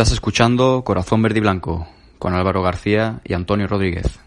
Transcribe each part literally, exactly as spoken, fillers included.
Estás escuchando Corazón Verdiblanco con Álvaro García y Antonio Rodríguez.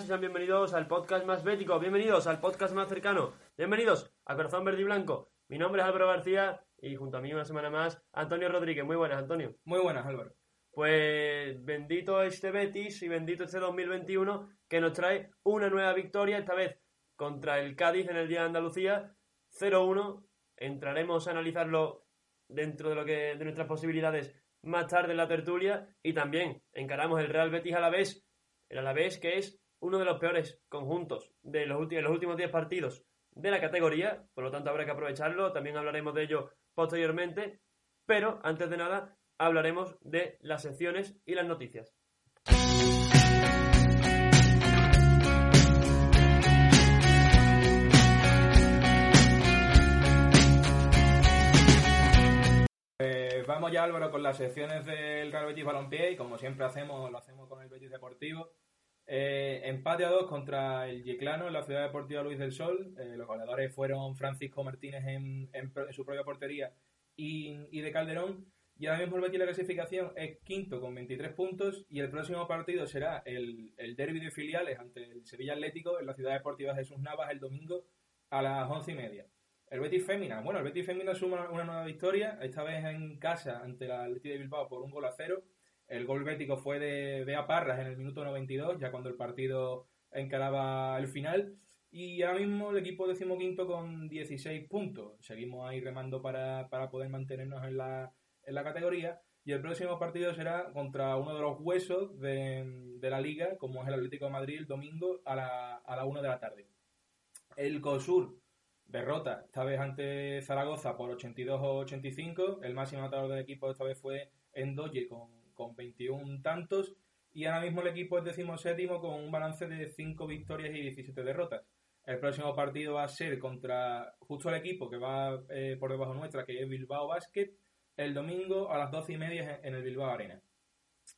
Sean bienvenidos al podcast más bético, bienvenidos al podcast más cercano, bienvenidos a Corazón Verde y Blanco. Mi nombre es Álvaro García y junto a mí una semana más Antonio Rodríguez. Muy buenas, Antonio. Muy buenas, Álvaro. Pues bendito este Betis y bendito este dos mil veintiuno que nos trae una nueva victoria, esta vez contra el Cádiz en el Día de Andalucía, cero uno. Entraremos a analizarlo dentro de lo que de nuestras posibilidades más tarde en la tertulia y también encaramos el Real Betis Alavés, el Alavés que es uno de los peores conjuntos de los, últimos, de los últimos diez partidos de la categoría, por lo tanto habrá que aprovecharlo, también hablaremos de ello posteriormente, pero antes de nada hablaremos de las secciones y las noticias. Eh, vamos ya, Álvaro, con las secciones del Real Betis Balompié y como siempre hacemos, lo hacemos con el Betis Deportivo. Eh, empate a dos contra el Yeclano en la Ciudad Deportiva Luis del Sol. Eh, los goleadores fueron Francisco Martínez en, en, en su propia portería y, y de Calderón. Y ahora mismo el Betis, la clasificación es quinto con veintitrés puntos y el próximo partido será el, el derbi de filiales ante el Sevilla Atlético en la Ciudad Deportiva Jesús Navas el domingo a las once y media. El Betis Fémina, bueno, el Betis Fémina suma una nueva victoria, esta vez en casa ante la Athletic de Bilbao por un gol a cero. El gol bético fue de Bea Parras en el minuto noventa y dos, ya cuando el partido encaraba el final. Y ahora mismo el equipo decimoquinto con dieciséis puntos. Seguimos ahí remando para, para poder mantenernos en la, en la categoría. Y el próximo partido será contra uno de los huesos de, de la Liga, como es el Atlético de Madrid, el domingo a la, a la una de la tarde. El COSUR derrota esta vez ante Zaragoza por ochenta y dos a ochenta y cinco. El máximo anotador del equipo esta vez fue Ndoye con... con veintiún tantos, y ahora mismo el equipo es decimoséptimo con un balance de cinco victorias y diecisiete derrotas. El próximo partido va a ser contra justo el equipo que va eh, por debajo nuestra, que es Bilbao Basket, el domingo a las doce y media en el Bilbao Arena.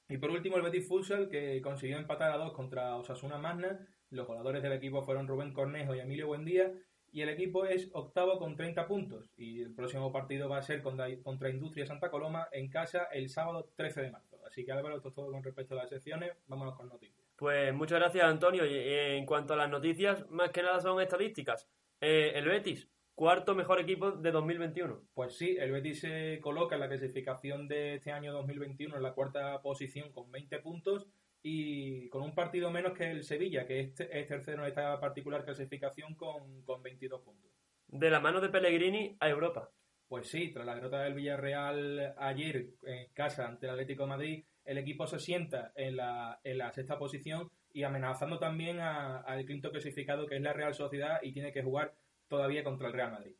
Y por último el Betis Futsal, que consiguió empatar a dos contra Osasuna Magna. Los goleadores del equipo fueron Rubén Cornejo y Emilio Buendía, y el equipo es octavo con treinta puntos, y el próximo partido va a ser contra, contra Industria Santa Coloma en casa el sábado trece de marzo. Así que, Álvaro, esto es todo con respecto a las secciones, vámonos con noticias. Pues muchas gracias, Antonio. Y en cuanto a las noticias, más que nada son estadísticas. Eh, el Betis, cuarto mejor equipo de dos mil veintiuno. Pues sí, el Betis se coloca en la clasificación de este año dos mil veintiuno en la cuarta posición con veinte puntos y con un partido menos que el Sevilla, que es tercero en esta particular clasificación con, con veintidós puntos. De la mano de Pellegrini a Europa. Pues sí, tras la derrota del Villarreal ayer en casa ante el Atlético de Madrid, el equipo se sienta en la, en la sexta posición y amenazando también al quinto clasificado, que es la Real Sociedad, y tiene que jugar todavía contra el Real Madrid.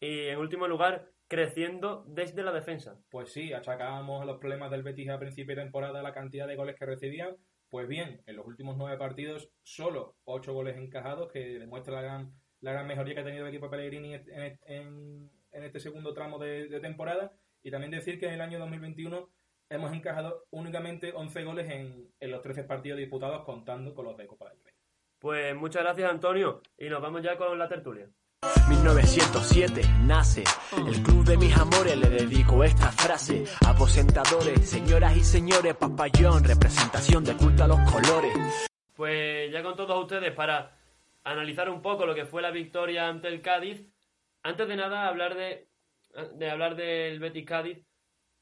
Y en último lugar, creciendo desde la defensa. Pues sí, achacábamos los problemas del Betis a principio de temporada, la cantidad de goles que recibían. Pues bien, en los últimos nueve partidos, solo ocho goles encajados, que demuestra la gran, la gran mejoría que ha tenido el equipo Pellegrini en, en, en este segundo tramo de, de temporada. Y también decir que en el año dos mil veintiuno hemos encajado únicamente once goles en, en los trece partidos disputados, contando con los de Copa del Rey. Pues muchas gracias, Antonio, y nos vamos ya con la tertulia. mil novecientos siete nace el club de mis amores, le dedico esta frase. Aposentadores, señoras y señores, papayón, representación de culto a los colores. Pues ya con todos ustedes para analizar un poco lo que fue la victoria ante el Cádiz. Antes de nada, hablar de, de hablar del Betis Cádiz,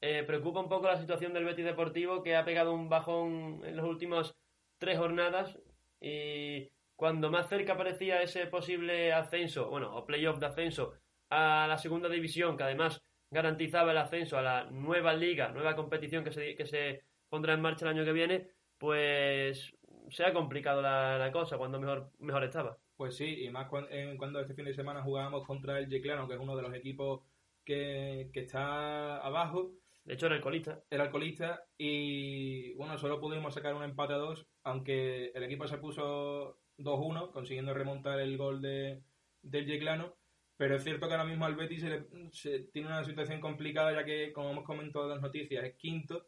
eh, preocupa un poco la situación del Betis Deportivo, que ha pegado un bajón en las últimas tres jornadas y... cuando más cerca parecía ese posible ascenso, bueno, o playoff de ascenso a la segunda división, que además garantizaba el ascenso a la nueva liga, nueva competición que se, que se pondrá en marcha el año que viene, pues se ha complicado la, la cosa cuando mejor, mejor estaba. Pues sí, y más cuando, eh, cuando este fin de semana jugábamos contra el Yeclano, que es uno de los equipos que, que está abajo. De hecho, era el colista. Era el colista y, bueno, solo pudimos sacar un empate a dos, aunque el equipo se puso dos uno, consiguiendo remontar el gol de, del Yeclano, pero es cierto que ahora mismo al Betis se le, se, tiene una situación complicada, ya que, como hemos comentado en las noticias, es quinto,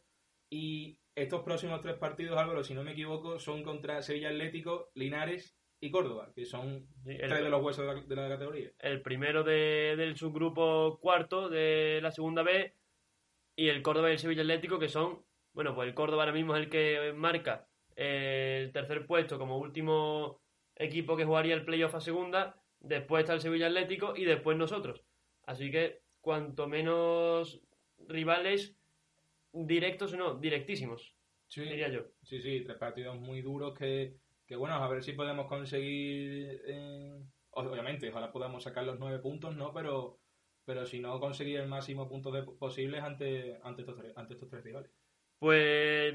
y estos próximos tres partidos, Álvaro, si no me equivoco, son contra Sevilla Atlético, Linares y Córdoba, que son sí, el, tres de los huesos de la, de la categoría. El primero de, del subgrupo cuarto de la segunda B, y el Córdoba y el Sevilla Atlético, que son, bueno, pues el Córdoba ahora mismo es el que marca el tercer puesto como último equipo que jugaría el playoff a segunda, después está el Sevilla Atlético y después nosotros. Así que cuanto menos rivales directos, no, directísimos, sí, diría yo. Sí, sí, tres partidos muy duros que, que bueno, a ver si podemos conseguir, eh, obviamente, ojalá podamos sacar los nueve puntos, ¿no? Pero, pero si no, conseguir el máximo puntos de, posibles ante, ante, estos tres, ante estos tres rivales. Pues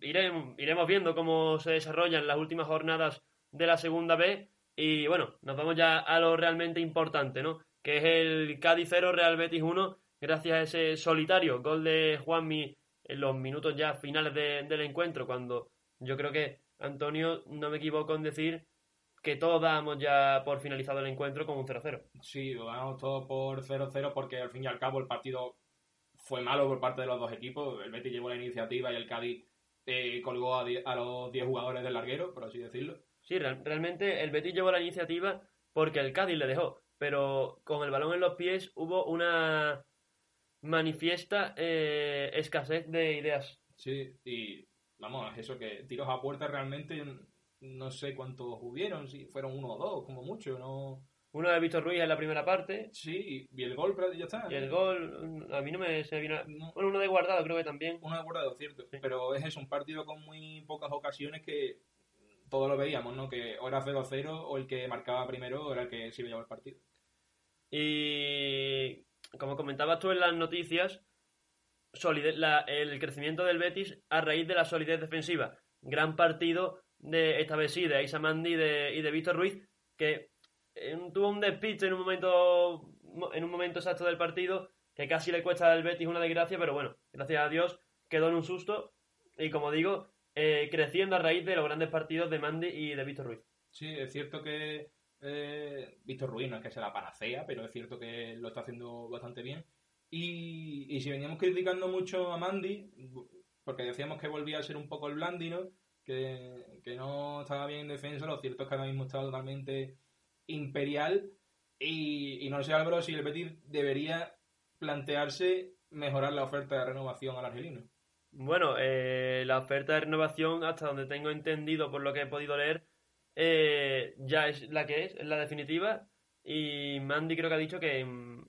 iremos, iremos viendo cómo se desarrollan las últimas jornadas de la segunda B. Y bueno, nos vamos ya a lo realmente importante, ¿no? Que es el Cádiz cero, Real Betis uno, gracias a ese solitario gol de Juanmi en los minutos ya finales de, del encuentro, cuando yo creo que, Antonio, no me equivoco en decir que todos dábamos ya por finalizado el encuentro con un cero cero. Sí, lo dábamos todo por cero cero porque al fin y al cabo el partido fue malo por parte de los dos equipos. El Betis llevó la iniciativa y el Cádiz eh, colgó a, die- a los diez jugadores del larguero, por así decirlo. Sí, real- realmente el Betis llevó la iniciativa porque el Cádiz le dejó, pero con el balón en los pies hubo una manifiesta eh, escasez de ideas. Sí, y vamos, eso que tiros a puerta realmente no sé cuántos hubieron, si fueron uno o dos, como mucho, no. Uno de Víctor Ruiz en la primera parte. Sí, y el gol, pero ya está. Y el gol, a mí no me se vino. No. Bueno, uno de Guardado creo que también. Uno de Guardado, cierto. Sí. Pero es eso, un partido con muy pocas ocasiones que todos lo veíamos, ¿no? Que o era cero cero o el que marcaba primero era el que sí llevaba el partido. Y como comentabas tú en las noticias, solidez, la, el crecimiento del Betis a raíz de la solidez defensiva. Gran partido de esta vez sí, de Aissa Mandi y de, y de Víctor Ruiz, que tuvo un despiste en un momento en un momento exacto del partido que casi le cuesta al Betis una desgracia, pero bueno, gracias a Dios quedó en un susto y, como digo, eh, creciendo a raíz de los grandes partidos de Mandi y de Víctor Ruiz. Sí, es cierto que eh, Víctor Ruiz no es que sea la panacea, pero es cierto que lo está haciendo bastante bien y, y si veníamos criticando mucho a Mandi porque decíamos que volvía a ser un poco el blandino, que, que no estaba bien en defensa, lo cierto es que ahora mismo está totalmente imperial y, y no sé, Álvaro, si el Betis debería plantearse mejorar la oferta de renovación al argelino. Bueno, eh, la oferta de renovación, hasta donde tengo entendido por lo que he podido leer, eh, ya es la que es, es la definitiva, y Mandi creo que ha dicho que en,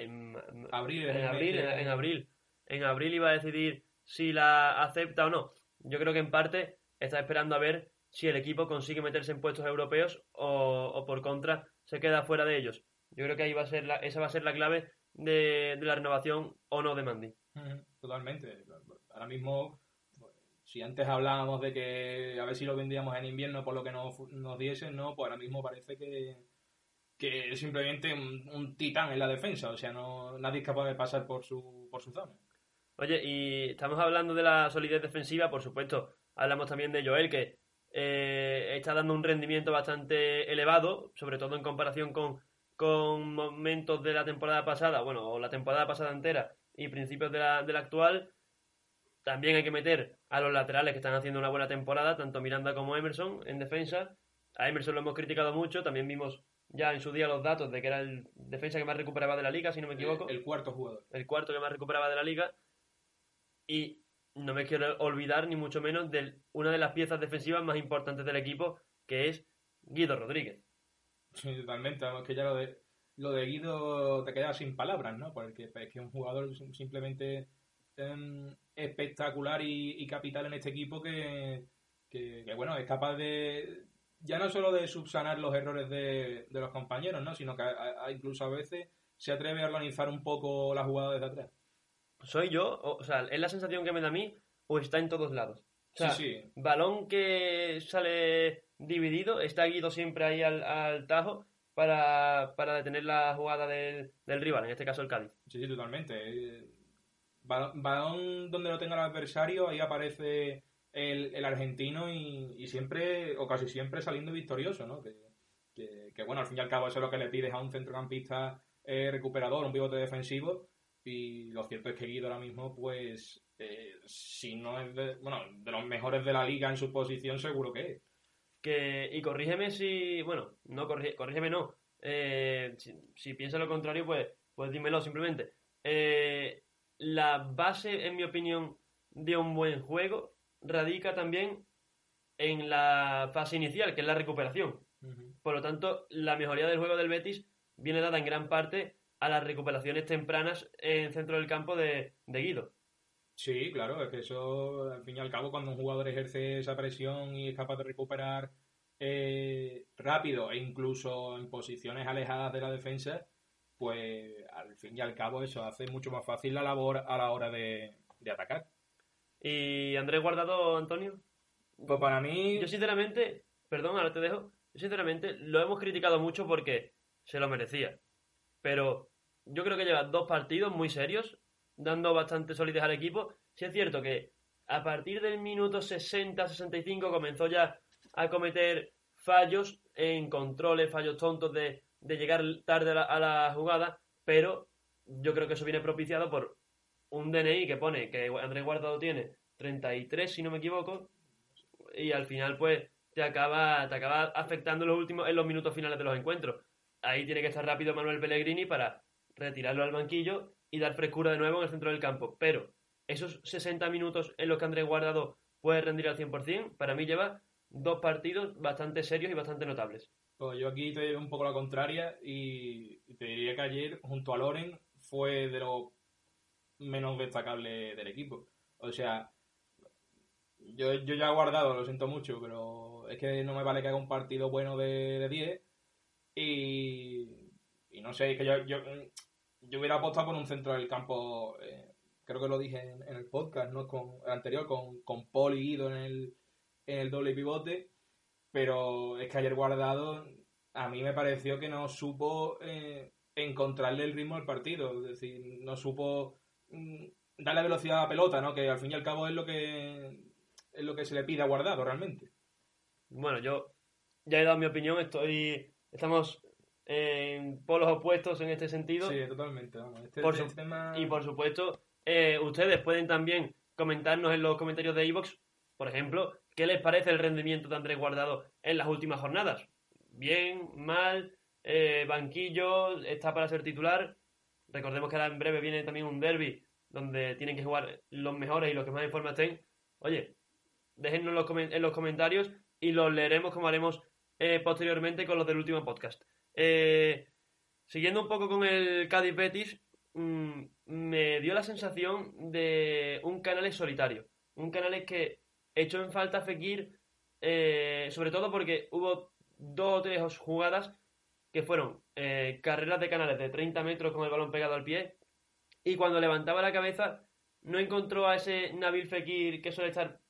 en, en abril, en, en, abril en, en abril en abril iba a decidir si la acepta o no. Yo creo que en parte está esperando a ver si el equipo consigue meterse en puestos europeos o, o por contra se queda fuera de ellos. Yo creo que ahí va a ser la, esa va a ser la clave de, de la renovación o no de Mandi. Totalmente. Ahora mismo, si antes hablábamos de que a ver si lo vendíamos en invierno por lo que nos, nos diesen, no, pues ahora mismo parece que, que es simplemente un, un titán en la defensa. O sea, no nadie es capaz de pasar por su, por su zona. Oye, y estamos hablando de la solidez defensiva, por supuesto. Hablamos también de Joel, que Eh, está dando un rendimiento bastante elevado, sobre todo en comparación con, con momentos de la temporada pasada, bueno, o la temporada pasada entera y principios de la, de la actual. También hay que meter a los laterales que están haciendo una buena temporada, tanto Miranda como Emerson en defensa. A Emerson lo hemos criticado mucho, también vimos ya en su día los datos de que era el defensa que más recuperaba de la liga, si no me equivoco. El cuarto jugador. El cuarto que más recuperaba de la liga. Y no me quiero olvidar, ni mucho menos, de una de las piezas defensivas más importantes del equipo, que es Guido Rodríguez. Sí, totalmente. Vamos, que ya lo de, lo de Guido te queda sin palabras, ¿no? Porque es que es un jugador simplemente eh, espectacular y, y capital en este equipo que, que, que, bueno, es capaz de, ya no solo de subsanar los errores de, de los compañeros, ¿no? Sino que a, a, incluso a veces se atreve a organizar un poco la jugada desde atrás. ¿Soy yo? O sea, ¿es la sensación que me da a mí o está en todos lados? O sea, sí, sí. Balón que sale dividido, está Guido siempre ahí al, al tajo para, para detener la jugada del, del rival, en este caso el Cádiz. Sí, sí, totalmente. Balón, balón donde lo tenga el adversario, ahí aparece el, el argentino y, y siempre, o casi siempre, saliendo victorioso, ¿no? Que, que, que bueno, al fin y al cabo eso es lo que le pides a un centrocampista eh, recuperador, un pivote defensivo, y lo cierto es que Guido ahora mismo, pues, eh, si no es de, bueno, de los mejores de la liga en su posición, seguro que es. Que, y corrígeme si, bueno, no corrí, corrígeme no, eh, si, si piensas lo contrario, pues, pues dímelo simplemente. Eh, la base, en mi opinión, de un buen juego radica también en la fase inicial, que es la recuperación. Uh-huh. Por lo tanto, la mejoría del juego del Betis viene dada en gran parte a las recuperaciones tempranas en centro del campo de, de Guido. Sí, claro, es que eso, al fin y al cabo, cuando un jugador ejerce esa presión y es capaz de recuperar eh, rápido e incluso en posiciones alejadas de la defensa, pues al fin y al cabo eso hace mucho más fácil la labor a la hora de, de atacar. ¿Y Andrés Guardado, Antonio? Pues para mí... Yo sinceramente, perdón, ahora te dejo, yo sinceramente lo hemos criticado mucho porque se lo merecía, pero yo creo que lleva dos partidos muy serios, dando bastante solidez al equipo. Sí es cierto que a partir del minuto sesenta sesenta y cinco comenzó ya a cometer fallos en controles, fallos tontos de, de llegar tarde a la, a la jugada, pero yo creo que eso viene propiciado por un D N I que pone que Andrés Guardado tiene treinta y tres, si no me equivoco, y al final pues te acaba, te acaba afectando en los últimos, en los minutos finales de los encuentros. Ahí tiene que estar rápido Manuel Pellegrini para retirarlo al banquillo y dar frescura de nuevo en el centro del campo. Pero esos sesenta minutos en los que Andrés Guardado puede rendir al cien por ciento, para mí lleva dos partidos bastante serios y bastante notables. Pues yo aquí te llevo un poco la contraria y te diría que ayer, junto a Loren, fue de lo menos destacable del equipo. O sea, yo, yo ya he Guardado, lo siento mucho, pero es que no me vale que haga un partido bueno de, de diez. Y, y no sé, es que yo, yo, yo hubiera apostado por un centro del campo, eh, creo que lo dije en, en el podcast, ¿no? Con el anterior, con, con Paul y Guido en el, en el doble pivote, pero es que ayer Guardado a mí me pareció que no supo eh, encontrarle el ritmo al partido, es decir, no supo mm, darle velocidad a la pelota, ¿no? Que al fin y al cabo es lo que, es lo que se le pide a Guardado realmente. Bueno, yo ya he dado mi opinión, estoy... Estamos en polos opuestos en este sentido. Sí, totalmente. Vamos. Este, por su- este tema... Y por supuesto, eh, ustedes pueden también comentarnos en los comentarios de iVoox, por ejemplo, qué les parece el rendimiento de Andrés Guardado en las últimas jornadas. Bien, mal, eh, banquillo, está para ser titular. Recordemos que ahora en breve viene también un derbi donde tienen que jugar los mejores y los que más en forma estén. Oye, déjennos los com- en los comentarios y los leeremos como haremos Eh, posteriormente con los del último podcast. Eh, siguiendo un poco con el Cádiz Betis, mmm, me dio la sensación de un Canales solitario, un Canales que echó en falta a Fekir, eh, sobre todo porque hubo dos o tres jugadas que fueron eh, carreras de Canales de treinta metros con el balón pegado al pie, y cuando levantaba la cabeza no encontró a ese Nabil Fekir que suele estar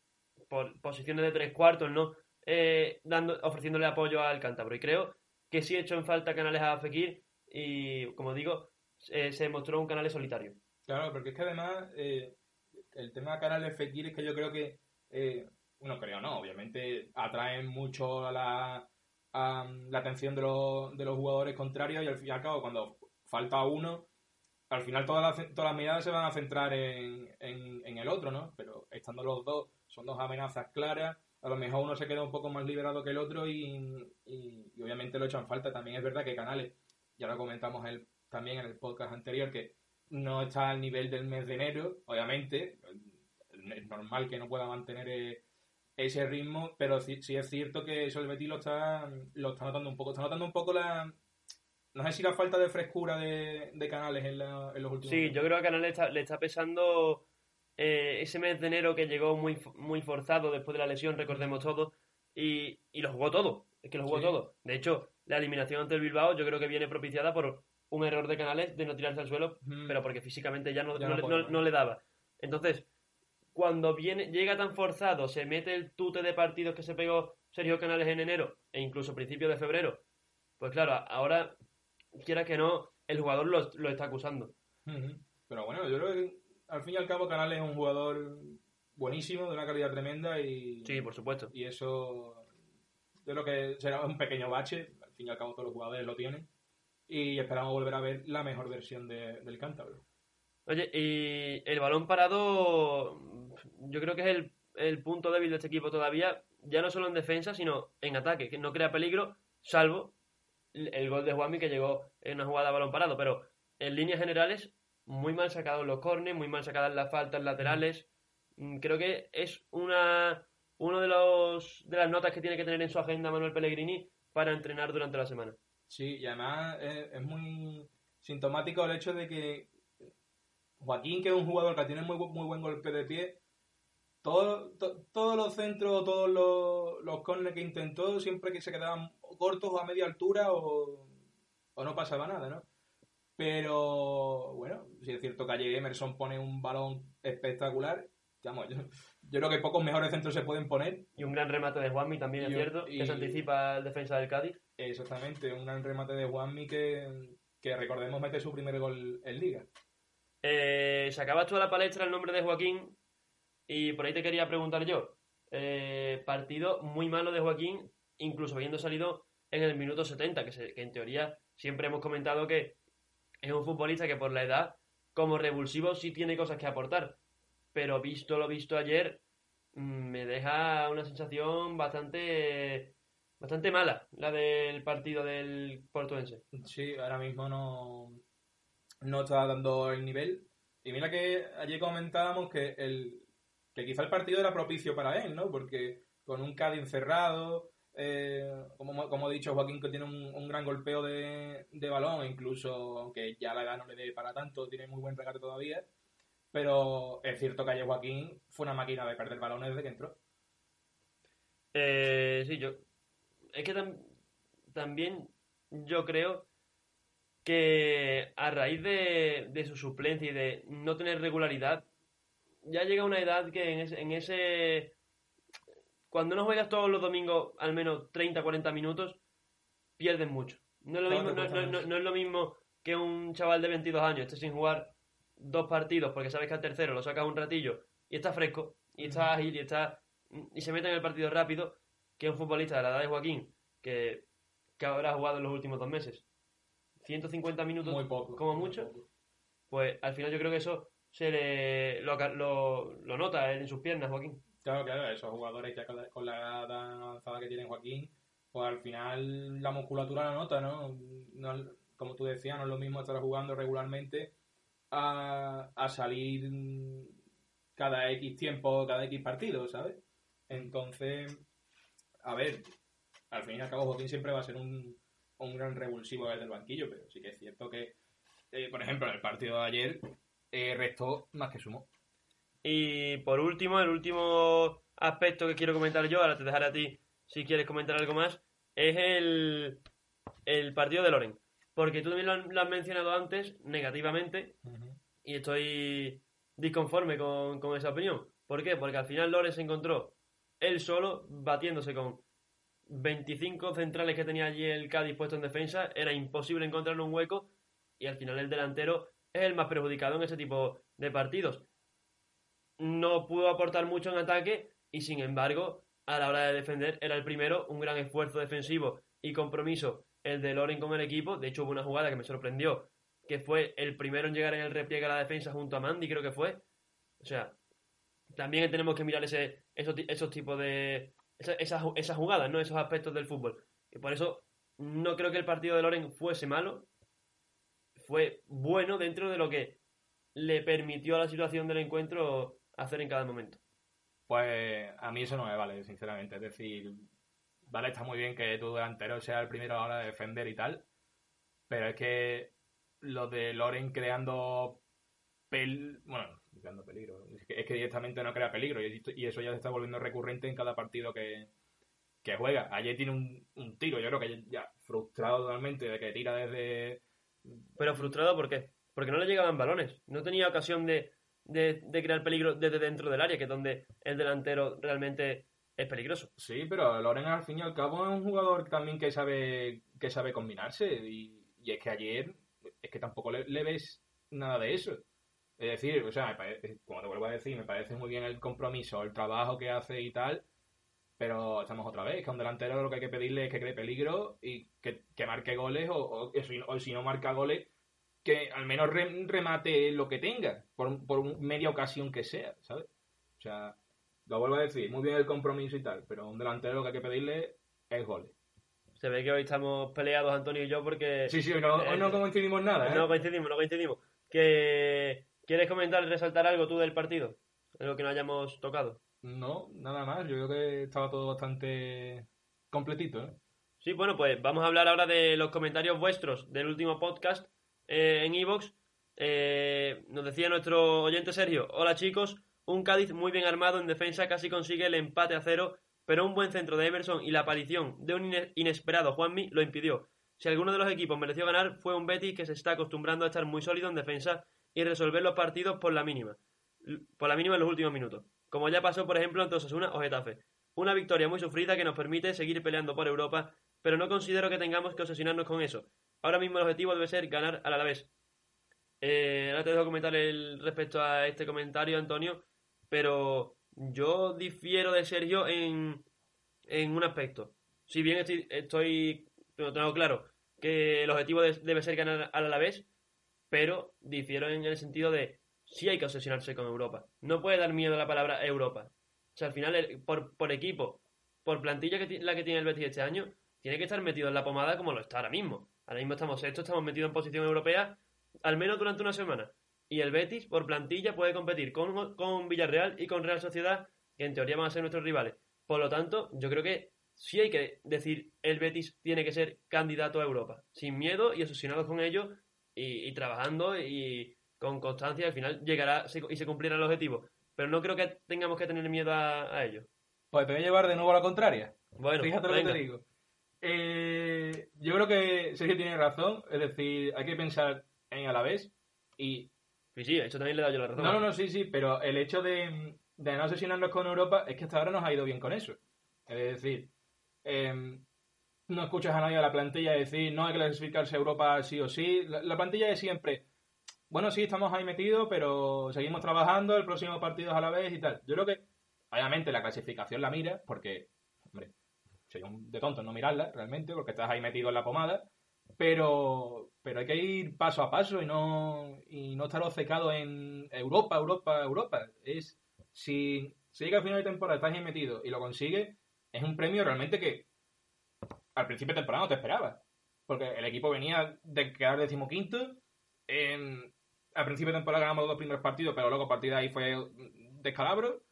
por posiciones de tres cuartos, ¿no? Eh, dando, ofreciéndole apoyo al cántabro, y creo que sí he hecho en falta Canales a Fekir y, como digo, eh, se mostró un Canales solitario. Claro, porque es que además eh, el tema de Canales Fekir es que yo creo que eh, bueno, creo no, obviamente atraen mucho a la, a, la atención de los, de los jugadores contrarios, y al fin y al cabo cuando falta uno, al final todas las, todas las miradas se van a centrar en, en, en el otro, ¿no? Pero estando los dos, son dos amenazas claras. A lo mejor uno se queda un poco más liberado que el otro y, y, y obviamente lo echan falta. También es verdad que Canales, ya lo comentamos el, también en el podcast anterior, que no está al nivel del mes de enero, obviamente. Es normal que no pueda mantener ese ritmo, pero sí, sí es cierto que eso el Betis lo está, lo está notando un poco. Está notando un poco la... No sé si la falta de frescura de, de Canales en, la, en los últimos Sí, años. Yo creo que a Canales está, le está pesando... Eh, ese mes de enero que llegó muy, muy forzado después de la lesión, recordemos todos, y, y lo jugó todo, es que lo jugó sí. todo. De hecho, la eliminación ante el Bilbao yo creo que viene propiciada por un error de Canales de no tirarse al suelo, mm. pero porque físicamente ya no, ya no, no, puedo, no, no le daba. Entonces, cuando viene, llega tan forzado, se mete el tute de partidos que se pegó Sergio Canales en enero e incluso principios de febrero, pues claro, ahora, quiera que no, el jugador lo, lo está acusando. Mm-hmm. Pero bueno, yo creo que al fin y al cabo, Canales es un jugador buenísimo, de una calidad tremenda y... Sí, por supuesto. Y eso... Yo creo que será un pequeño bache. fin y al cabo todos los jugadores lo tienen, y esperamos volver a ver la mejor versión de, del cántabro. Oye, y el balón parado yo creo que es el, el punto débil de este equipo todavía, ya no solo en defensa, sino en ataque, que no crea peligro, salvo el, el gol de Juanmi, que llegó en una jugada a balón parado, pero en líneas generales muy mal sacados los córneres, muy mal sacadas las faltas laterales. Creo que es una uno de los de las notas que tiene que tener en su agenda Manuel Pellegrini para entrenar durante la semana. Sí, y además es, es muy sintomático el hecho de que Joaquín, que es un jugador que tiene muy, muy buen golpe de pie, todo, to, todos los centros, todos los, los córneres que intentó, siempre que se quedaban cortos o a media altura o, o no pasaba nada, ¿no? Pero bueno, sí es cierto que ayer Emerson pone un balón espectacular. Digamos, yo, yo creo que pocos mejores centros se pueden poner. Y un gran remate de Juanmi también, es cierto, que se anticipa el defensa del Cádiz. Exactamente, un gran remate de Juanmi que, que recordemos mete su primer gol en Liga. Eh, sacabas tú a la palestra el nombre de Joaquín y por ahí te quería preguntar yo. Eh, partido muy malo de Joaquín, incluso habiendo salido en el minuto setenta, que, se, que en teoría siempre hemos comentado que es un futbolista que por la edad, como revulsivo, sí tiene cosas que aportar. Pero visto lo visto ayer, me deja una sensación bastante... Bastante mala, la del partido del portuense. Sí, ahora mismo no, no está dando el nivel. Y mira que ayer comentábamos que el que quizá el partido era propicio para él, ¿no? Porque con un Cádiz encerrado, eh, como, como he dicho, Joaquín, que tiene un, un gran golpeo de, de balón, incluso aunque ya la edad no le dé para tanto, tiene muy buen regate todavía. Pero es cierto que ayer Joaquín fue una máquina de perder balones desde que entró. Eh, sí, yo... Es que tam- también yo creo que a raíz de, de su suplencia y de no tener regularidad, ya llega una edad que en ese, en ese... Cuando no juegas todos los domingos al menos treinta cuarenta minutos, pierdes mucho. No es lo, mismo, no, no, no, no es lo mismo que un chaval de veintidós años esté sin jugar dos partidos porque sabes que al tercero lo sacas un ratillo y está fresco, y está ágil, y, está, y se mete en el partido rápido, que es un futbolista de la edad de Joaquín, que, que habrá jugado en los últimos dos meses ciento cincuenta minutos, muy poco, como mucho, muy poco. Pues al final yo creo que eso se le lo, lo, lo nota en sus piernas, Joaquín. Claro, claro, esos jugadores ya con la edad tan avanzada que tiene Joaquín, pues al final la musculatura la nota, ¿no? No, como tú decías, no es lo mismo estar jugando regularmente a, a salir cada X tiempo, cada X partido, ¿sabes? Entonces... A ver, al fin y al cabo Joaquín siempre va a ser un, un gran revulsivo desde el banquillo, pero sí que es cierto que, eh, por ejemplo, en el partido de ayer eh, restó más que sumó. Y por último, el último aspecto que quiero comentar yo, ahora te dejaré a ti si quieres comentar algo más, es el, el partido de Loren. Porque tú también lo, lo has mencionado antes negativamente, uh-huh. Y estoy disconforme con, con esa opinión. ¿Por qué? Porque al final Loren se encontró él solo, batiéndose con veinticinco centrales que tenía allí el Cádiz puesto en defensa. Era imposible encontrarle un hueco y al final el delantero es el más perjudicado en ese tipo de partidos. No pudo aportar mucho en ataque y sin embargo, a la hora de defender, era el primero. Un gran esfuerzo defensivo y compromiso el de Loren con el equipo. De hecho, hubo una jugada que me sorprendió, que fue el primero en llegar en el repliegue a la defensa junto a Mandi, creo que fue. O sea... También tenemos que mirar ese, esos, esos tipos de... Esas, esas, esas jugadas, ¿no? Esos aspectos del fútbol. Y por eso no creo que el partido de Loren fuese malo. Fue bueno dentro de lo que le permitió a la situación del encuentro hacer en cada momento. Pues a mí eso no me vale, sinceramente. Es decir, vale, está muy bien que tu delantero sea el primero a la hora de defender y tal. Pero es que los de Loren creando... Pel... Bueno... peligro. Es que, es que directamente no crea peligro y, y eso ya se está volviendo recurrente en cada partido que, que juega. Ayer tiene un, un tiro, yo creo que ya frustrado totalmente de que tira desde... Pero frustrado ¿por qué? Porque no le llegaban balones, no tenía ocasión de, de, de crear peligro desde dentro del área, que es donde el delantero realmente es peligroso. Sí, pero Loren al fin y al cabo es un jugador también que sabe que sabe combinarse y, y es que ayer es que tampoco le, le ves nada de eso. Es decir, o sea, me parece, como te vuelvo a decir, me parece muy bien el compromiso, el trabajo que hace y tal, Pero estamos otra vez, que a un delantero lo que hay que pedirle es que cree peligro y que, que marque goles, o, o, o si no marca goles, que al menos re, remate lo que tenga, por, por media ocasión que sea, ¿sabes? O sea, lo vuelvo a decir, muy bien el compromiso y tal, pero a un delantero lo que hay que pedirle es goles. Se ve que hoy estamos peleados, Antonio y yo, porque... Sí, sí, no, eh, hoy no coincidimos nada, ¿eh? No coincidimos, no coincidimos. Que... ¿Quieres comentar, resaltar algo tú del partido? De lo que no hayamos tocado. No, nada más. Yo creo que estaba todo bastante completito, ¿eh? Sí, bueno, pues vamos a hablar ahora de los comentarios vuestros del último podcast eh, en iVoox. Eh, nos decía nuestro oyente Sergio: hola chicos, un Cádiz muy bien armado en defensa casi consigue el empate a cero, pero un buen centro de Emerson y la aparición de un inesperado Juanmi lo impidió. Si alguno de los equipos mereció ganar, fue un Betis que se está acostumbrando a estar muy sólido en defensa y resolver los partidos por la mínima. Por la mínima en los últimos minutos, como ya pasó por ejemplo entre Osasuna o Getafe. Una victoria muy sufrida que nos permite seguir peleando por Europa, pero no considero que tengamos que obsesionarnos con eso. Ahora mismo el objetivo debe ser ganar al Alavés. Eh, ahora te dejo comentar el, respecto a este comentario, Antonio, pero yo difiero de Sergio en, en un aspecto. Si bien estoy, estoy no tengo claro que el objetivo de, debe ser ganar al Alavés, pero difiero en el sentido de sí hay que obsesionarse con Europa. No puede dar miedo la palabra Europa. O sea, al final, el, por, por equipo, por plantilla que ti, la que tiene el Betis este año, tiene que estar metido en la pomada como lo está ahora mismo. Ahora mismo estamos sextos, estamos metidos en posición europea, al menos durante una semana. Y el Betis, por plantilla, puede competir con, con Villarreal y con Real Sociedad, que en teoría van a ser nuestros rivales. Por lo tanto, yo creo que sí hay que decir el Betis tiene que ser candidato a Europa. Sin miedo y obsesionados con ello, y, y trabajando y... con constancia, al final llegará y se cumplirá el objetivo. Pero no creo que tengamos que tener miedo a, a ello. Pues te voy a llevar de nuevo a la contraria. Bueno, fíjate venga. Lo que te digo. Eh, yo creo que Sergio tiene razón. Es decir, hay que pensar en Alavés. Y sí, sí, eso también le he dado yo la razón. No, no, no, sí, sí. Pero el hecho de, de no obsesionarnos con Europa es que hasta ahora nos ha ido bien con eso. Es decir, eh, no escuchas a nadie de la plantilla decir no hay que clasificarse a Europa sí o sí. La, la plantilla es siempre... Bueno, sí, estamos ahí metidos, pero seguimos trabajando, el próximo partido es Alavés y tal. Yo creo que, obviamente, la clasificación la miras, porque, hombre, soy un de tonto no mirarla, realmente, porque estás ahí metido en la pomada, pero pero hay que ir paso a paso y no y no estar obcecado en Europa, Europa, Europa. Es si, si llega al final de temporada, estás ahí metido y lo consigues, es un premio realmente que al principio de temporada no te esperabas, porque el equipo venía de quedar decimoquinto, en... Al principio de temporada ganamos los dos primeros partidos, pero luego a partir de ahí fue descalabro.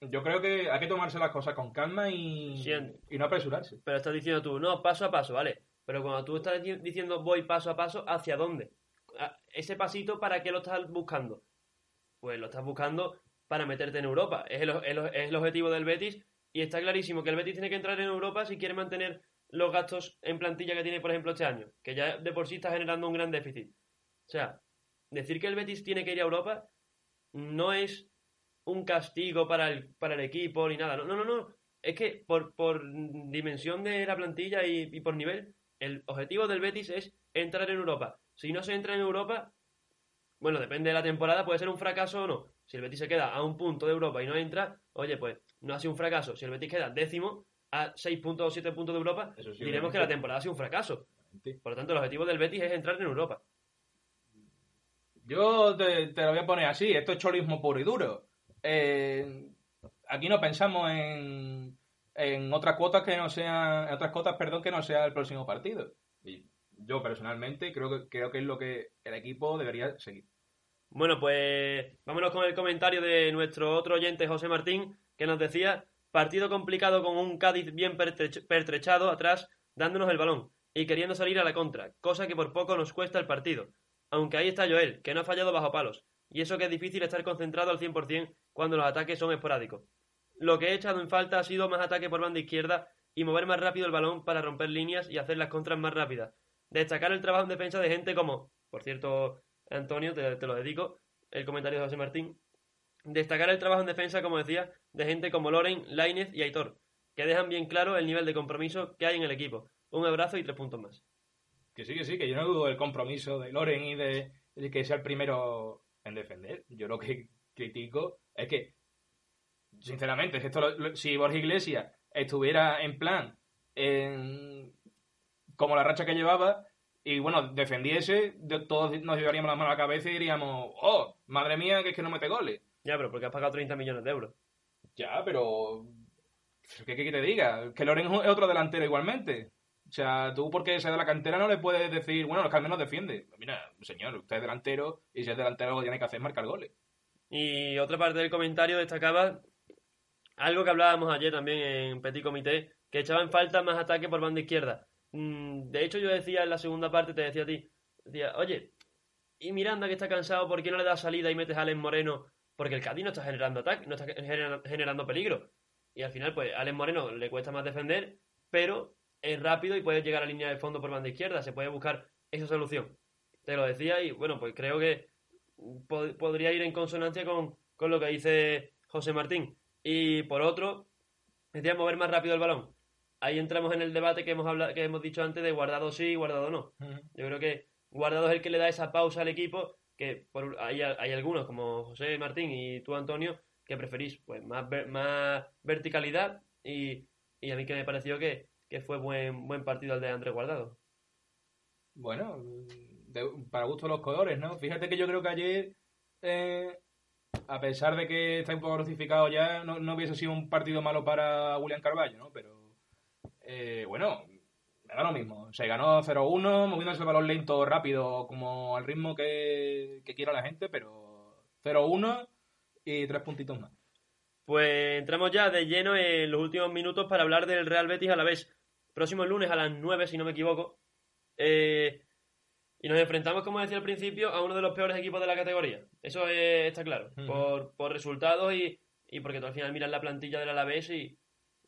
Yo creo que hay que tomarse las cosas con calma y, sí, y no apresurarse. Pero estás diciendo tú, no, paso a paso, ¿vale? Pero cuando tú estás diciendo voy paso a paso, ¿hacia dónde? Ese pasito, ¿para qué lo estás buscando? Pues lo estás buscando para meterte en Europa. Es el, el, es el objetivo del Betis y está clarísimo que el Betis tiene que entrar en Europa si quiere mantener los gastos en plantilla que tiene, por ejemplo, este año, que ya de por sí está generando un gran déficit. O sea... Decir que el Betis tiene que ir a Europa no es un castigo para el, para el equipo ni nada. No, no, no, no. Es que por, por dimensión de la plantilla y, y por nivel, el objetivo del Betis es entrar en Europa. Si no se entra en Europa, bueno, depende de la temporada, puede ser un fracaso o no. Si el Betis se queda a un punto de Europa y no entra, oye, pues no ha sido un fracaso. Si el Betis queda décimo a seis puntos o siete puntos de Europa, sí, diremos que la temporada ha sido un fracaso. Por lo tanto, el objetivo del Betis es entrar en Europa. Yo te, te lo voy a poner así, esto es cholismo puro y duro. Eh, aquí no pensamos en, en otras cuotas que no sean, otras cuotas, perdón, que no sea el próximo partido. Y yo personalmente creo que creo que es lo que el equipo debería seguir. Bueno, pues vámonos con el comentario de nuestro otro oyente, José Martín, que nos decía: partido complicado con un Cádiz bien pertrechado atrás, dándonos el balón y queriendo salir a la contra, cosa que por poco nos cuesta el partido. Aunque ahí está Joel, que no ha fallado bajo palos. Y eso que es difícil estar concentrado al cien por ciento cuando los ataques son esporádicos. Lo que he echado en falta ha sido más ataque por banda izquierda y mover más rápido el balón para romper líneas y hacer las contras más rápidas. Destacar el trabajo en defensa de gente como... Por cierto, Antonio, te, te lo dedico, el comentario de José Martín. Destacar el trabajo en defensa, como decía, de gente como Loren, Laínez y Aitor, que dejan bien claro el nivel de compromiso que hay en el equipo. Un abrazo y tres puntos más. Que sí, que sí, que yo no dudo del compromiso de Loren y de, de que sea el primero en defender. Yo lo que critico es que Sinceramente, esto lo, lo, si Borja Iglesias estuviera en plan, en, como la racha que llevaba, y bueno, defendiese, de, todos nos llevaríamos las manos a la cabeza y diríamos, oh, madre mía, que es que no mete goles. Ya, pero porque has pagado treinta millones de euros. Ya, pero... ¿Qué, qué te diga? Que Loren es otro delantero igualmente. O sea, tú porque sea de la cantera no le puedes decir, bueno, los que al menos defiende. Mira, señor, usted es delantero y si es delantero lo que tiene que hacer es marcar goles. Y otra parte del comentario destacaba algo que hablábamos ayer también en Petit Comité, que echaba en falta más ataque por banda izquierda. De hecho, yo decía en la segunda parte, te decía a ti, decía, oye, y Miranda que está cansado, ¿por qué no le das salida y metes a Álex Moreno? Porque el Cádiz no está generando ataque, no está generando peligro. Y al final, pues, a Álex Moreno le cuesta más defender, pero es rápido y puede llegar a línea de fondo por banda izquierda. Se puede buscar esa solución. Te lo decía y, bueno, pues creo que pod- podría ir en consonancia con, con lo que dice José Martín. Y, por otro, decía mover más rápido el balón. Ahí entramos en el debate que hemos hablado, que hemos dicho antes de Guardado sí y Guardado no. Uh-huh. Yo creo que Guardado es el que le da esa pausa al equipo, que por, hay, hay algunos, como José Martín y tú, Antonio, que preferís pues más, ver, más verticalidad y, y a mí que me pareció que que fue buen buen partido el de Andrés Guardado. Bueno, de, para gusto los colores, ¿no? Fíjate que yo creo que ayer, eh, a pesar de que está un poco crucificado ya, no, no hubiese sido un partido malo para William Carvalho, ¿no? Pero, eh, bueno, me da lo mismo. Se ganó cero uno, moviéndose el balón lento, rápido, como al ritmo que, que quiera la gente, pero cero uno y tres puntitos más. Pues entramos ya de lleno en los últimos minutos para hablar del Real Betis Alavés. Próximo lunes a las nueve, si no me equivoco. Eh, y nos enfrentamos, como decía al principio, a uno de los peores equipos de la categoría. Eso eh, está claro. Mm. Por, por resultados y, y porque tú al final miras la plantilla del Alavés y,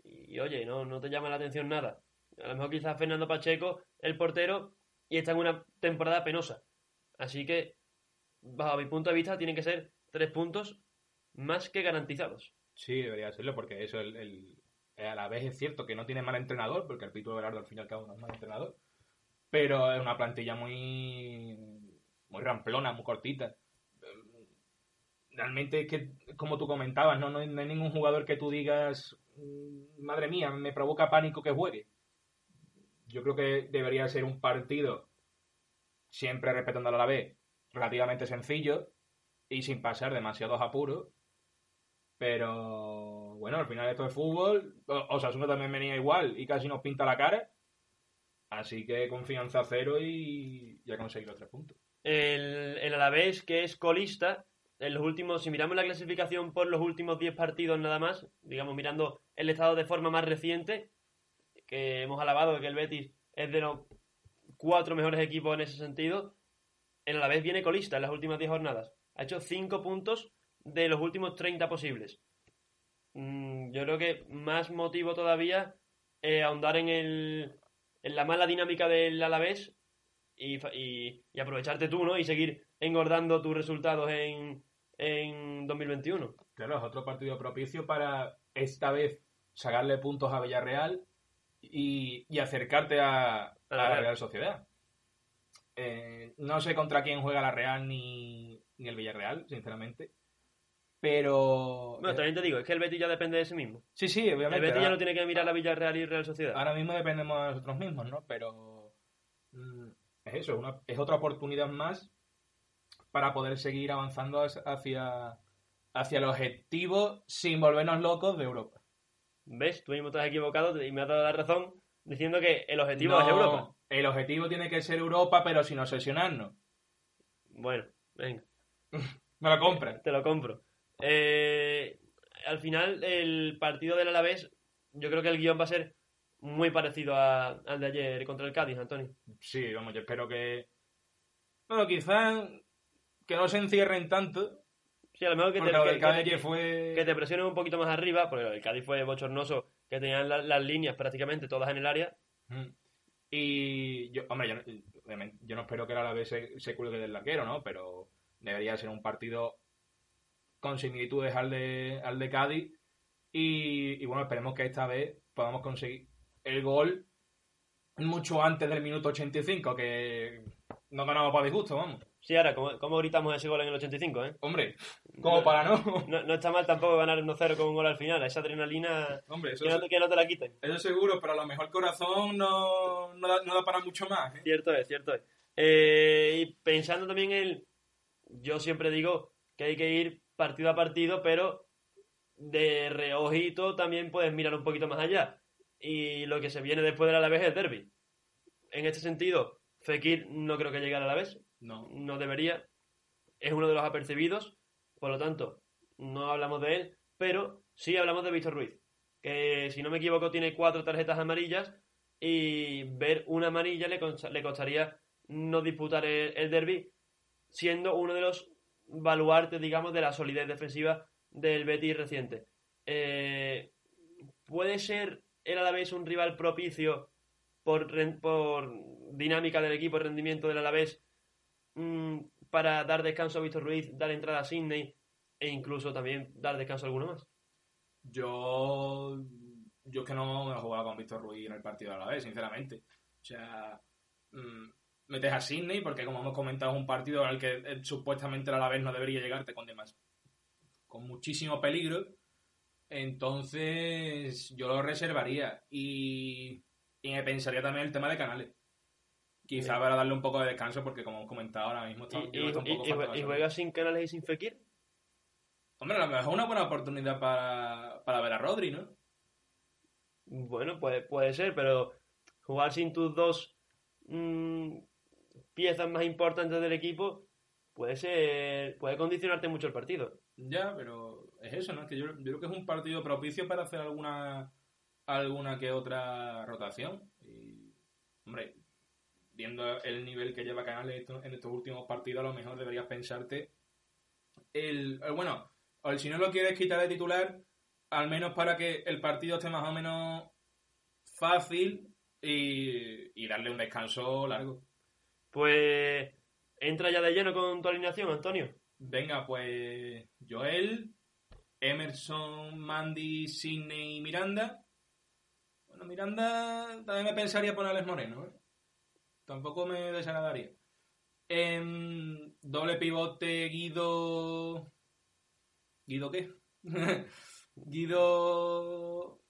y, y oye, no, no te llama la atención nada. A lo mejor quizás Fernando Pacheco, el portero, y está en una temporada penosa. Así que, bajo mi punto de vista, tienen que ser tres puntos más que garantizados. Sí, debería serlo, porque eso el, el, el a la vez es cierto que no tiene mal entrenador, porque el Pitu Berardo al fin y al cabo no es mal entrenador, pero es una plantilla muy muy ramplona, muy cortita. Realmente es que, como tú comentabas, no, no, hay, no hay ningún jugador que tú digas, madre mía, me provoca pánico que juegue. Yo creo que debería ser un partido, siempre respetándolo a la vez, relativamente sencillo y sin pasar demasiados apuros. Pero bueno, al final esto es fútbol. Osasuna también venía igual y casi nos pinta la cara. Así que confianza cero y ya conseguí los tres puntos. El, el Alavés, que es colista, en los últimos, si miramos la clasificación por los últimos diez partidos nada más, digamos mirando el estado de forma más reciente, que hemos alabado que el Betis es de los cuatro mejores equipos en ese sentido, el Alavés viene colista en las últimas diez jornadas. Ha hecho cinco puntos de los últimos treinta posibles. Yo creo que más motivo todavía eh, ahondar en, el, en la mala dinámica del Alavés y, y, y aprovecharte tú, ¿no? Y seguir engordando tus resultados en, en dos mil veintiuno. Claro, es otro partido propicio para esta vez sacarle puntos a Villarreal y, y acercarte a, a, a la Real Sociedad. Eh, no sé contra quién juega la Real ni, ni el Villarreal, sinceramente. Pero... Bueno, también te digo, es que el Betis ya depende de sí mismo. Sí, sí, obviamente. El Betis ahora... ya no tiene que mirar la Villarreal y Real Sociedad. Ahora mismo dependemos de nosotros mismos, ¿no? Pero mmm, es eso, es, una, es otra oportunidad más para poder seguir avanzando hacia, hacia el objetivo sin volvernos locos de Europa. ¿Ves? Tú mismo te has equivocado y me has dado la razón diciendo que el objetivo no, es Europa. El objetivo tiene que ser Europa, pero sin obsesionarnos. Bueno, venga. Me lo compras. Te lo compro. Eh, al final el partido del Alavés, yo creo que el guión va a ser muy parecido a, al de ayer contra el Cádiz, Antonio. Sí, vamos, yo espero que bueno, quizás que no se encierren tanto. Sí, a lo mejor que te, que, Cádiz que, fue... que te presionen un poquito más arriba, porque el Cádiz fue bochornoso, que tenían la, las líneas prácticamente todas en el área. Y yo, hombre, yo, yo no espero que el Alavés se, se cuelgue del larguero, ¿no? Pero debería ser un partido con similitudes al de al de Cádiz y, y bueno, esperemos que esta vez podamos conseguir el gol mucho antes del minuto ochenta y cinco, que No ganamos para disgusto, vamos. Sí, ahora, ¿cómo, cómo gritamos ese gol en el ochenta y cinco, eh? Hombre, como no, para no. no. No está mal tampoco ganar uno cero con un gol al final. Esa adrenalina, hombre, eso que, no, que no te la quiten. Eso seguro, pero a lo mejor Corazón no, no, da, no da para mucho más, ¿eh? Cierto es, cierto es. Eh, y pensando también en... Yo siempre digo que hay que ir partido a partido, pero de reojito también puedes mirar un poquito más allá. Y lo que se viene después del Alavés es el derbi. En este sentido, Fekir no creo que llegue al Alavés. No. No debería. Es uno de los apercibidos. Por lo tanto, no hablamos de él. Pero sí hablamos de Víctor Ruiz, que si no me equivoco tiene cuatro tarjetas amarillas. Y ver una amarilla le, consta, le costaría no disputar el, el derbi, siendo uno de los baluartes, digamos, de la solidez defensiva del Betis reciente. Eh, ¿Puede ser el Alavés un rival propicio por, por dinámica del equipo, rendimiento del Alavés, mmm, para dar descanso a Víctor Ruiz, dar entrada a Sidney e incluso también dar descanso a alguno más? Yo, yo es que no me lo jugaba con Víctor Ruiz en el partido del Alavés, sinceramente. O sea... Mmm... metes a Sidney, porque como hemos comentado es un partido al que eh, supuestamente el Alavés no debería llegarte con demás, con muchísimo peligro. Entonces yo lo reservaría y, y me pensaría también el tema de Canales, quizá sí, para darle un poco de descanso, porque como hemos comentado ahora mismo está, y, y, está un poco y, falta y, y juega sin Canales y sin Fekir. Hombre, a lo mejor es una buena oportunidad para, para ver a Rodri, ¿no? Bueno, puede, puede ser, pero jugar sin tus dos mmm, piezas más importantes del equipo puede ser, puede condicionarte mucho el partido. Ya, pero es eso, ¿no? Es que yo, yo creo que es un partido propicio para hacer alguna alguna que otra rotación. Y, hombre, viendo el nivel que lleva Canales en estos últimos partidos, a lo mejor deberías pensarte el, el bueno, o el, si no lo quieres quitar de titular, al menos para que el partido esté más o menos fácil y, y darle un descanso largo. Pues entra ya de lleno con tu alineación, Antonio. Venga, pues Joel, Emerson, Mandi, Sidney y Miranda. Bueno, Miranda también me pensaría por Álex Moreno, ¿eh? Tampoco me desagradaría. Eh, doble pivote, Guido... ¿Guido qué? Guido...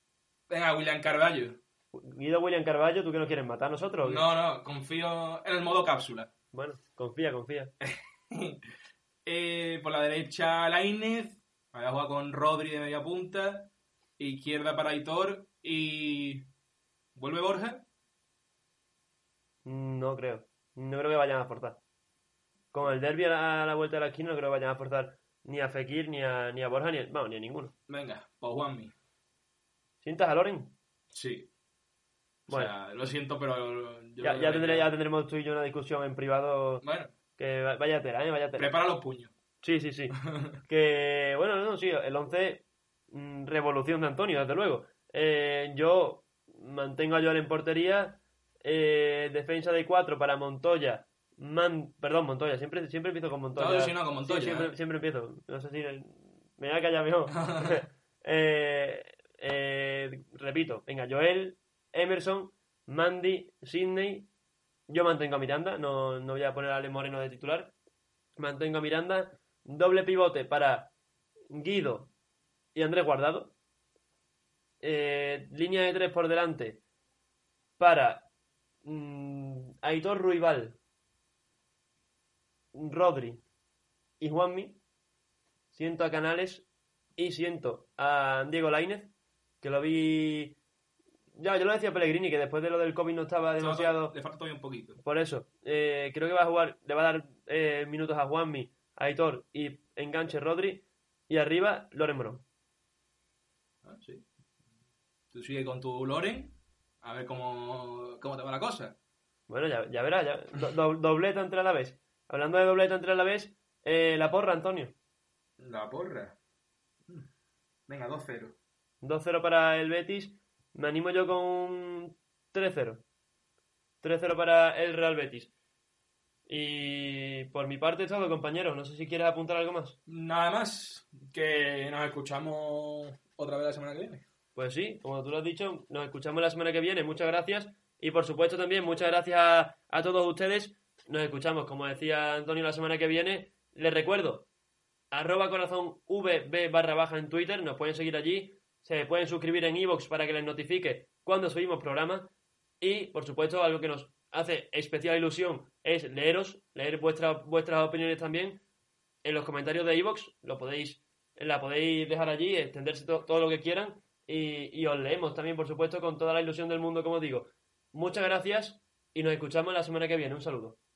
Venga, William Carvalho. Guido William Carvalho, ¿tú qué nos quieres matar a nosotros? No, no, confío en el modo cápsula. Bueno, confía, confía. eh, por la derecha, Laínez. Voy a jugar con Rodri de media punta. Izquierda para Aitor. Y... ¿vuelve Borja? No creo. No creo que vayan a forzar. Con el derbi a la, a la vuelta de la esquina no creo que vayan a forzar ni a Fekir, ni a, ni a Borja, ni a, bueno, ni a ninguno. Venga, pues Juanmi. ¿Sientas a Loren? Sí. Bueno, o sea, lo siento, pero... Yo ya, ya, tendré, ya tendremos tú y yo una discusión en privado. Bueno. Que vaya tela, ¿eh? Vaya tela. Prepara los puños. Sí, sí, sí. Que, bueno, no, sí, el once, revolución de Antonio, desde luego. Eh, yo mantengo a Joel en portería, eh, defensa de cuatro para Montoya. Man, perdón, Montoya, siempre, siempre empiezo con Montoya. No, si no, con Montoya. Sí, siempre, ¿eh? siempre empiezo, no sé si me voy a callar mejor. eh, eh, repito, venga, Joel... Emerson, Mandi, Sidney. Yo mantengo a Miranda, no, no voy a poner a Álex Moreno de titular. Mantengo a Miranda. Doble pivote para Guido y Andrés Guardado. Eh, línea de tres por delante para mmm, Aitor Ruibal, Rodri y Juanmi. Siento a Canales y siento a Diego Laínez, que lo vi... Ya, yo lo decía a Pellegrini, que después de lo del COVID no estaba demasiado... Le falta todavía un poquito. Por eso. Eh, creo que va a jugar... Le va a dar eh, minutos a Juanmi, a Aitor y enganche Rodri. Y arriba, Loren Morón. Ah, sí. Tú sigue con tu Loren. A ver cómo, cómo te va la cosa. Bueno, ya, ya verás. Ya. Do, do, dobleta entre Alavés. Hablando de dobleta entre Alavés, eh, la porra, Antonio. La porra. Venga, dos cero. dos cero para el Betis. Me animo yo con un tres cero. tres cero para el Real Betis. Y por mi parte todo, compañeros. No sé si quieres apuntar algo más. Nada más. Que nos escuchamos otra vez la semana que viene. Pues sí, como tú lo has dicho, nos escuchamos la semana que viene. Muchas gracias. Y por supuesto también muchas gracias a, a todos ustedes, Nos escuchamos, como decía Antonio, la semana que viene. Les recuerdo, arroba corazón vb barra baja en Twitter, nos pueden seguir allí, se pueden suscribir en iVoox para que les notifique cuando subimos programas y, por supuesto, algo que nos hace especial ilusión es leeros, leer vuestras vuestras opiniones también en los comentarios de iVoox, lo podéis, la podéis dejar allí, extenderse to, todo lo que quieran y, y os leemos también, por supuesto, con toda la ilusión del mundo, como digo. Muchas gracias y nos escuchamos la semana que viene. Un saludo.